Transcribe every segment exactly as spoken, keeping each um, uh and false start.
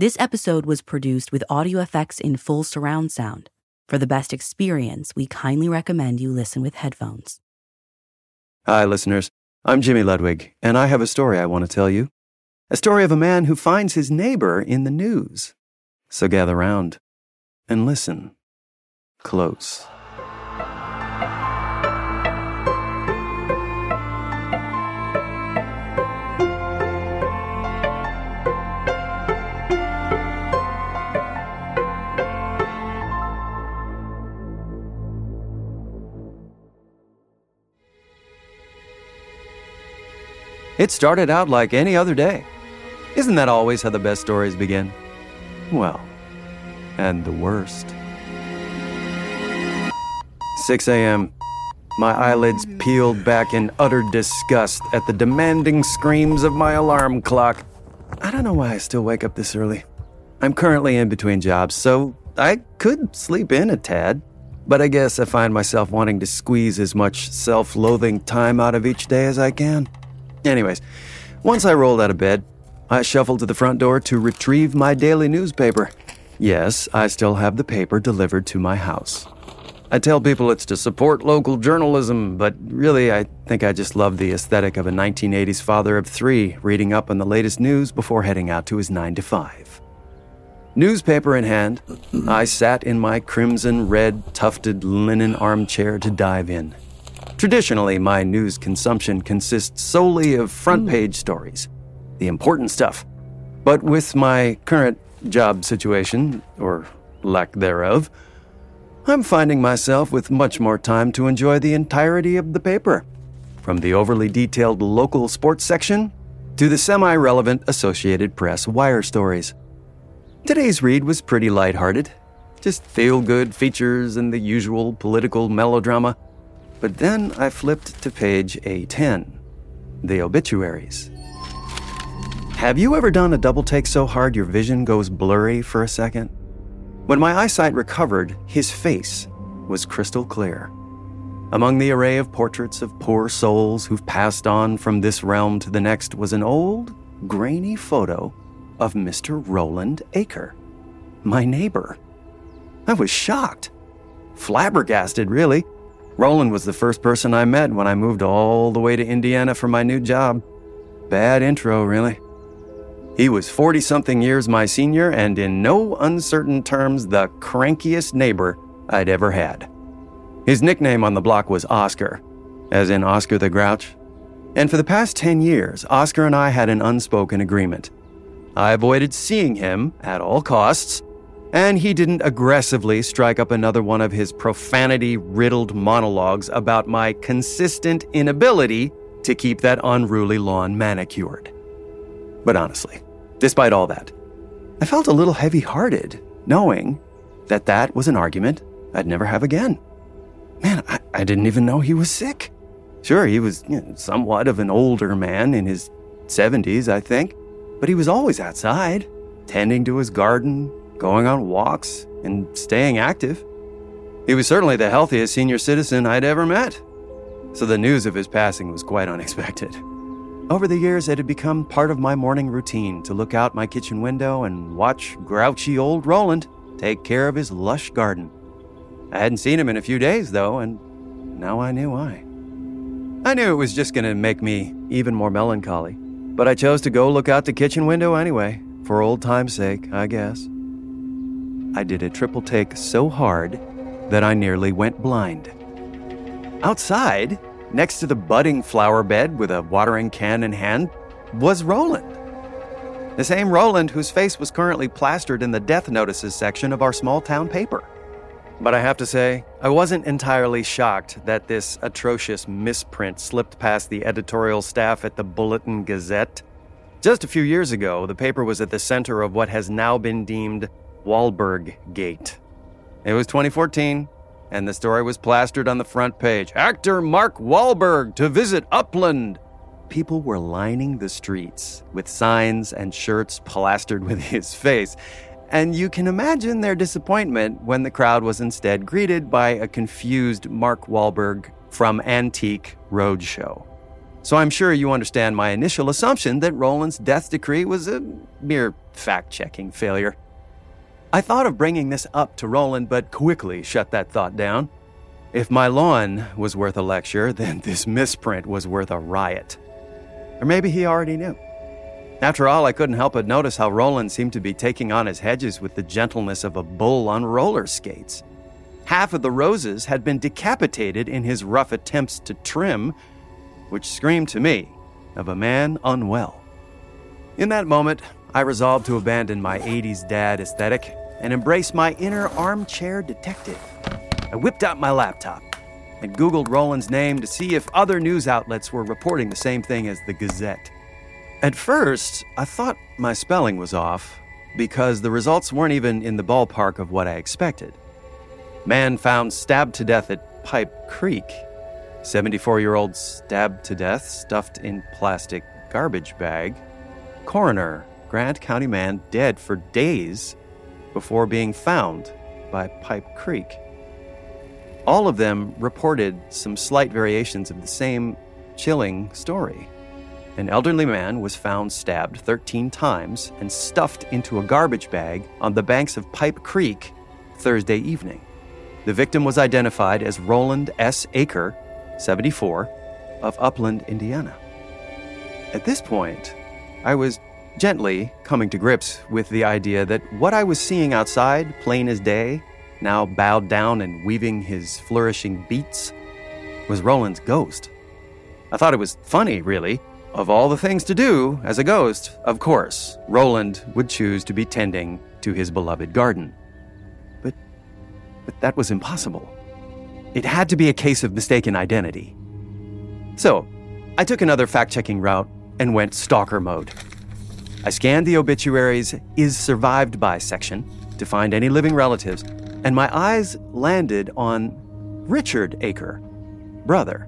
This episode was produced with audio effects in full surround sound. For the best experience, we kindly recommend you listen with headphones. Hi, listeners. I'm Jimmy Ludwig, and I have a story I want to tell you. A story of a man who finds his neighbor in the news. So gather round and listen close. It started out like any other day. Isn't that always how the best stories begin? Well, and the worst. six a.m. My eyelids peeled back in utter disgust at the demanding screams of my alarm clock. I don't know why I still wake up this early. I'm currently in between jobs, so I could sleep in a tad. But I guess I find myself wanting to squeeze as much self-loathing time out of each day as I can. Anyways, once I rolled out of bed, I shuffled to the front door to retrieve my daily newspaper. Yes, I still have the paper delivered to my house. I tell people it's to support local journalism, but really I think I just love the aesthetic of a nineteen eighties father of three reading up on the latest news before heading out to his nine to five. Newspaper in hand, I sat in my crimson-red, tufted linen armchair to dive in. Traditionally, my news consumption consists solely of front-page stories, the important stuff. But with my current job situation, or lack thereof, I'm finding myself with much more time to enjoy the entirety of the paper, from the overly detailed local sports section to the semi-relevant Associated Press wire stories. Today's read was pretty lighthearted, just feel-good features and the usual political melodrama. But then I flipped to page A ten, the obituaries. Have you ever done a double take so hard your vision goes blurry for a second? When my eyesight recovered, his face was crystal clear. Among the array of portraits of poor souls who've passed on from this realm to the next was an old, grainy photo of Mister Roland Aker, my neighbor. I was shocked, flabbergasted, really. Roland was the first person I met when I moved all the way to Indiana for my new job. Bad intro, really. He was forty-something years my senior and in no uncertain terms the crankiest neighbor I'd ever had. His nickname on the block was Oscar, as in Oscar the Grouch. And for the past ten years, Oscar and I had an unspoken agreement. I avoided seeing him at all costs, and he didn't aggressively strike up another one of his profanity-riddled monologues about my consistent inability to keep that unruly lawn manicured. But honestly, despite all that, I felt a little heavy-hearted, knowing that that was an argument I'd never have again. Man, I, I didn't even know he was sick. Sure, he was, you know, somewhat of an older man in his seventies, I think, but he was always outside, tending to his garden, going on walks, and staying active. He was certainly the healthiest senior citizen I'd ever met, so the news of his passing was quite unexpected. Over the years, it had become part of my morning routine to look out my kitchen window and watch grouchy old Roland take care of his lush garden. I hadn't seen him in a few days, though, and now I knew why. I knew it was just going to make me even more melancholy, but I chose to go look out the kitchen window anyway, for old time's sake, I guess. I did a triple take so hard that I nearly went blind. Outside, next to the budding flower bed with a watering can in hand, was Roland. The same Roland whose face was currently plastered in the death notices section of our small town paper. But I have to say, I wasn't entirely shocked that this atrocious misprint slipped past the editorial staff at the Bulletin Gazette. Just a few years ago, the paper was at the center of what has now been deemed Wahlberg Gate. It was twenty fourteen, and the story was plastered on the front page. Actor Mark Wahlberg to visit Upland. People were lining the streets with signs and shirts plastered with his face, and you can imagine their disappointment when the crowd was instead greeted by a confused Mark Wahlberg from Antique Roadshow. So I'm sure you understand my initial assumption that Roland's death decree was a mere fact-checking failure. I thought of bringing this up to Roland, but quickly shut that thought down. If my lawn was worth a lecture, then this misprint was worth a riot. Or maybe he already knew. After all, I couldn't help but notice how Roland seemed to be taking on his hedges with the gentleness of a bull on roller skates. Half of the roses had been decapitated in his rough attempts to trim, which screamed to me of a man unwell. In that moment, I resolved to abandon my eighties dad aesthetic and embrace my inner armchair detective. I whipped out my laptop and Googled Roland's name to see if other news outlets were reporting the same thing as the Gazette. At first, I thought my spelling was off because the results weren't even in the ballpark of what I expected. Man found stabbed to death at Pipe Creek. seventy-four-year-old stabbed to death, stuffed in plastic garbage bag. Coroner, Grant County man dead for days before being found by Pipe Creek. All of them reported some slight variations of the same chilling story. An elderly man was found stabbed thirteen times and stuffed into a garbage bag on the banks of Pipe Creek Thursday evening. The victim was identified as Roland S. Aker, seventy-four, of Upland, Indiana. At this point, I was gently coming to grips with the idea that what I was seeing outside, plain as day, now bowed down and weaving his flourishing beats, was Roland's ghost. I thought it was funny, really. Of all the things to do as a ghost, of course, Roland would choose to be tending to his beloved garden. But, but that was impossible. It had to be a case of mistaken identity. So, I took another fact-checking route and went stalker mode. I scanned the obituary's Is Survived By section to find any living relatives, and my eyes landed on Richard Aker, brother.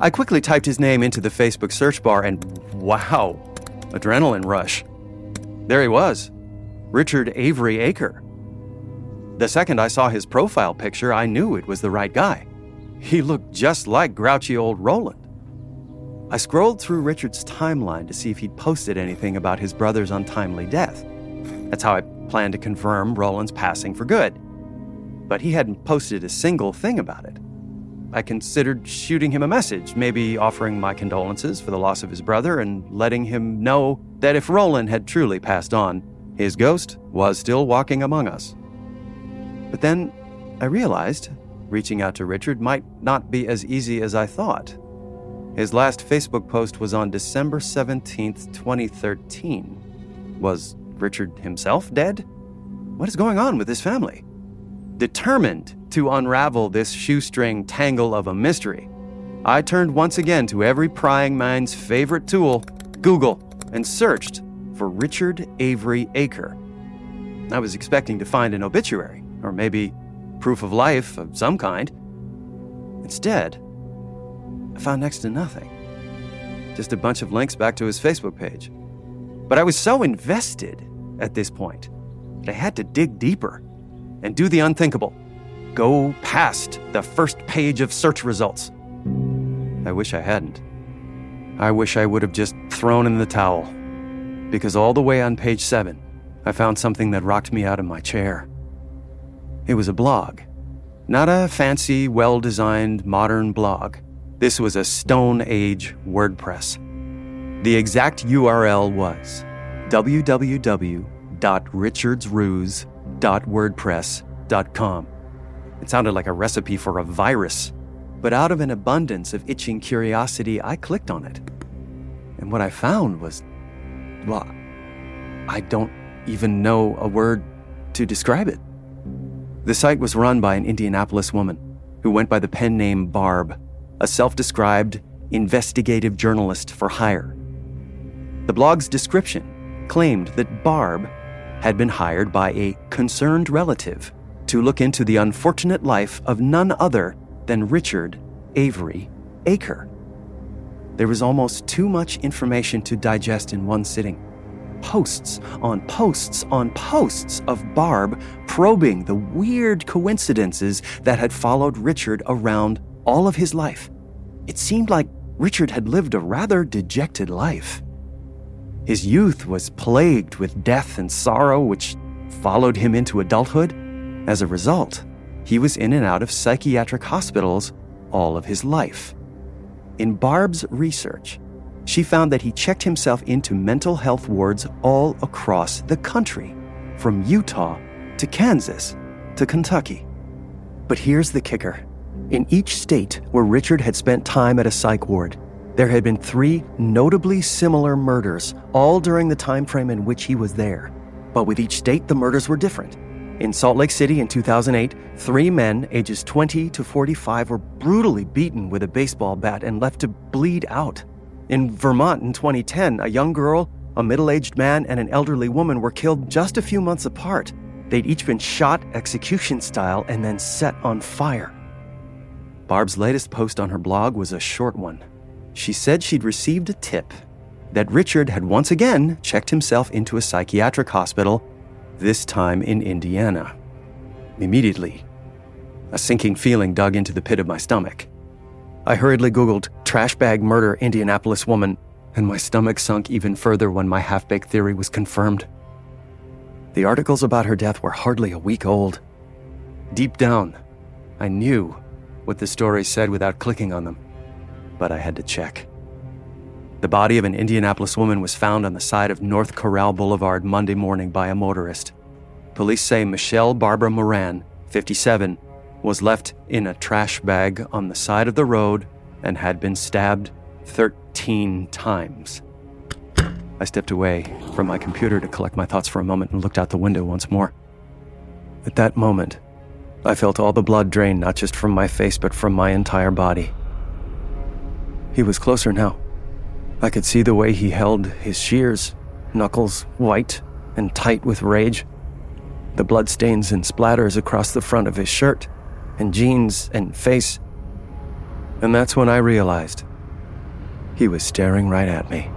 I quickly typed his name into the Facebook search bar and, wow, adrenaline rush. There he was, Richard Avery Aker. The second I saw his profile picture, I knew it was the right guy. He looked just like grouchy old Roland. I scrolled through Richard's timeline to see if he'd posted anything about his brother's untimely death. That's how I planned to confirm Roland's passing for good. But he hadn't posted a single thing about it. I considered shooting him a message, maybe offering my condolences for the loss of his brother and letting him know that if Roland had truly passed on, his ghost was still walking among us. But then I realized reaching out to Richard might not be as easy as I thought. His last Facebook post was on December seventeenth, twenty thirteen. Was Richard himself dead? What is going on with his family? Determined to unravel this shoestring tangle of a mystery, I turned once again to every prying mind's favorite tool, Google, and searched for Richard Avery Aker. I was expecting to find an obituary, or maybe proof of life of some kind. Instead, I found next to nothing. Just a bunch of links back to his Facebook page. But I was so invested at this point that I had to dig deeper and do the unthinkable. Go past the first page of search results. I wish I hadn't. I wish I would have just thrown in the towel, because all the way on page seven, I found something that rocked me out of my chair. It was a blog. Not a fancy, well-designed, modern blog. This was a Stone Age WordPress. The exact U R L was w w w dot richards ruze dot wordpress dot com. It sounded like a recipe for a virus, but out of an abundance of itching curiosity, I clicked on it. And what I found was, well, I don't even know a word to describe it. The site was run by an Indianapolis woman who went by the pen name Barb, a self-described investigative journalist for hire. The blog's description claimed that Barb had been hired by a concerned relative to look into the unfortunate life of none other than Richard Avery Aker. There was almost too much information to digest in one sitting. Posts on posts on posts of Barb probing the weird coincidences that had followed Richard around all of his life. It seemed like Richard had lived a rather dejected life. His youth was plagued with death and sorrow, which followed him into adulthood. As a result, he was in and out of psychiatric hospitals all of his life. In Barb's research, she found that he checked himself into mental health wards all across the country, from Utah to Kansas to Kentucky. But here's the kicker. In each state where Richard had spent time at a psych ward, there had been three notably similar murders, all during the time frame in which he was there. But with each state, the murders were different. In Salt Lake City in two thousand eight, three men ages twenty to forty-five were brutally beaten with a baseball bat and left to bleed out. In Vermont in twenty ten, a young girl, a middle-aged man, and an elderly woman were killed just a few months apart. They'd each been shot execution style and then set on fire. Barb's latest post on her blog was a short one. She said she'd received a tip that Richard had once again checked himself into a psychiatric hospital, this time in Indiana. Immediately, a sinking feeling dug into the pit of my stomach. I hurriedly Googled trash bag murder Indianapolis woman, and my stomach sunk even further when my half-baked theory was confirmed. The articles about her death were hardly a week old. Deep down, I knew what the stories said without clicking on them, but I had to check. The body of an Indianapolis woman was found on the side of North Corral Boulevard Monday morning by a motorist. Police say Michelle Barbara Moran, fifty-seven, was left in a trash bag on the side of the road and had been stabbed thirteen times. I stepped away from my computer to collect my thoughts for a moment and looked out the window once more. At that moment, I felt all the blood drain, not just from my face, but from my entire body. He was closer now. I could see the way he held his shears, knuckles white and tight with rage, the blood stains and splatters across the front of his shirt and jeans and face. And that's when I realized he was staring right at me.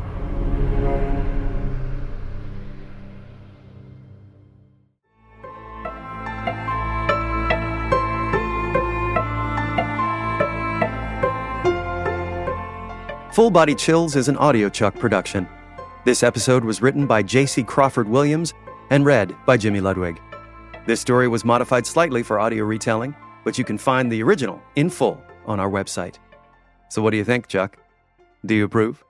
Full Body Chills is an Audio Chuck production. This episode was written by J C. Crawford Williams and read by Jimmy Ludwig. This story was modified slightly for audio retelling, but you can find the original in full on our website. So what do you think, Chuck? Do you approve?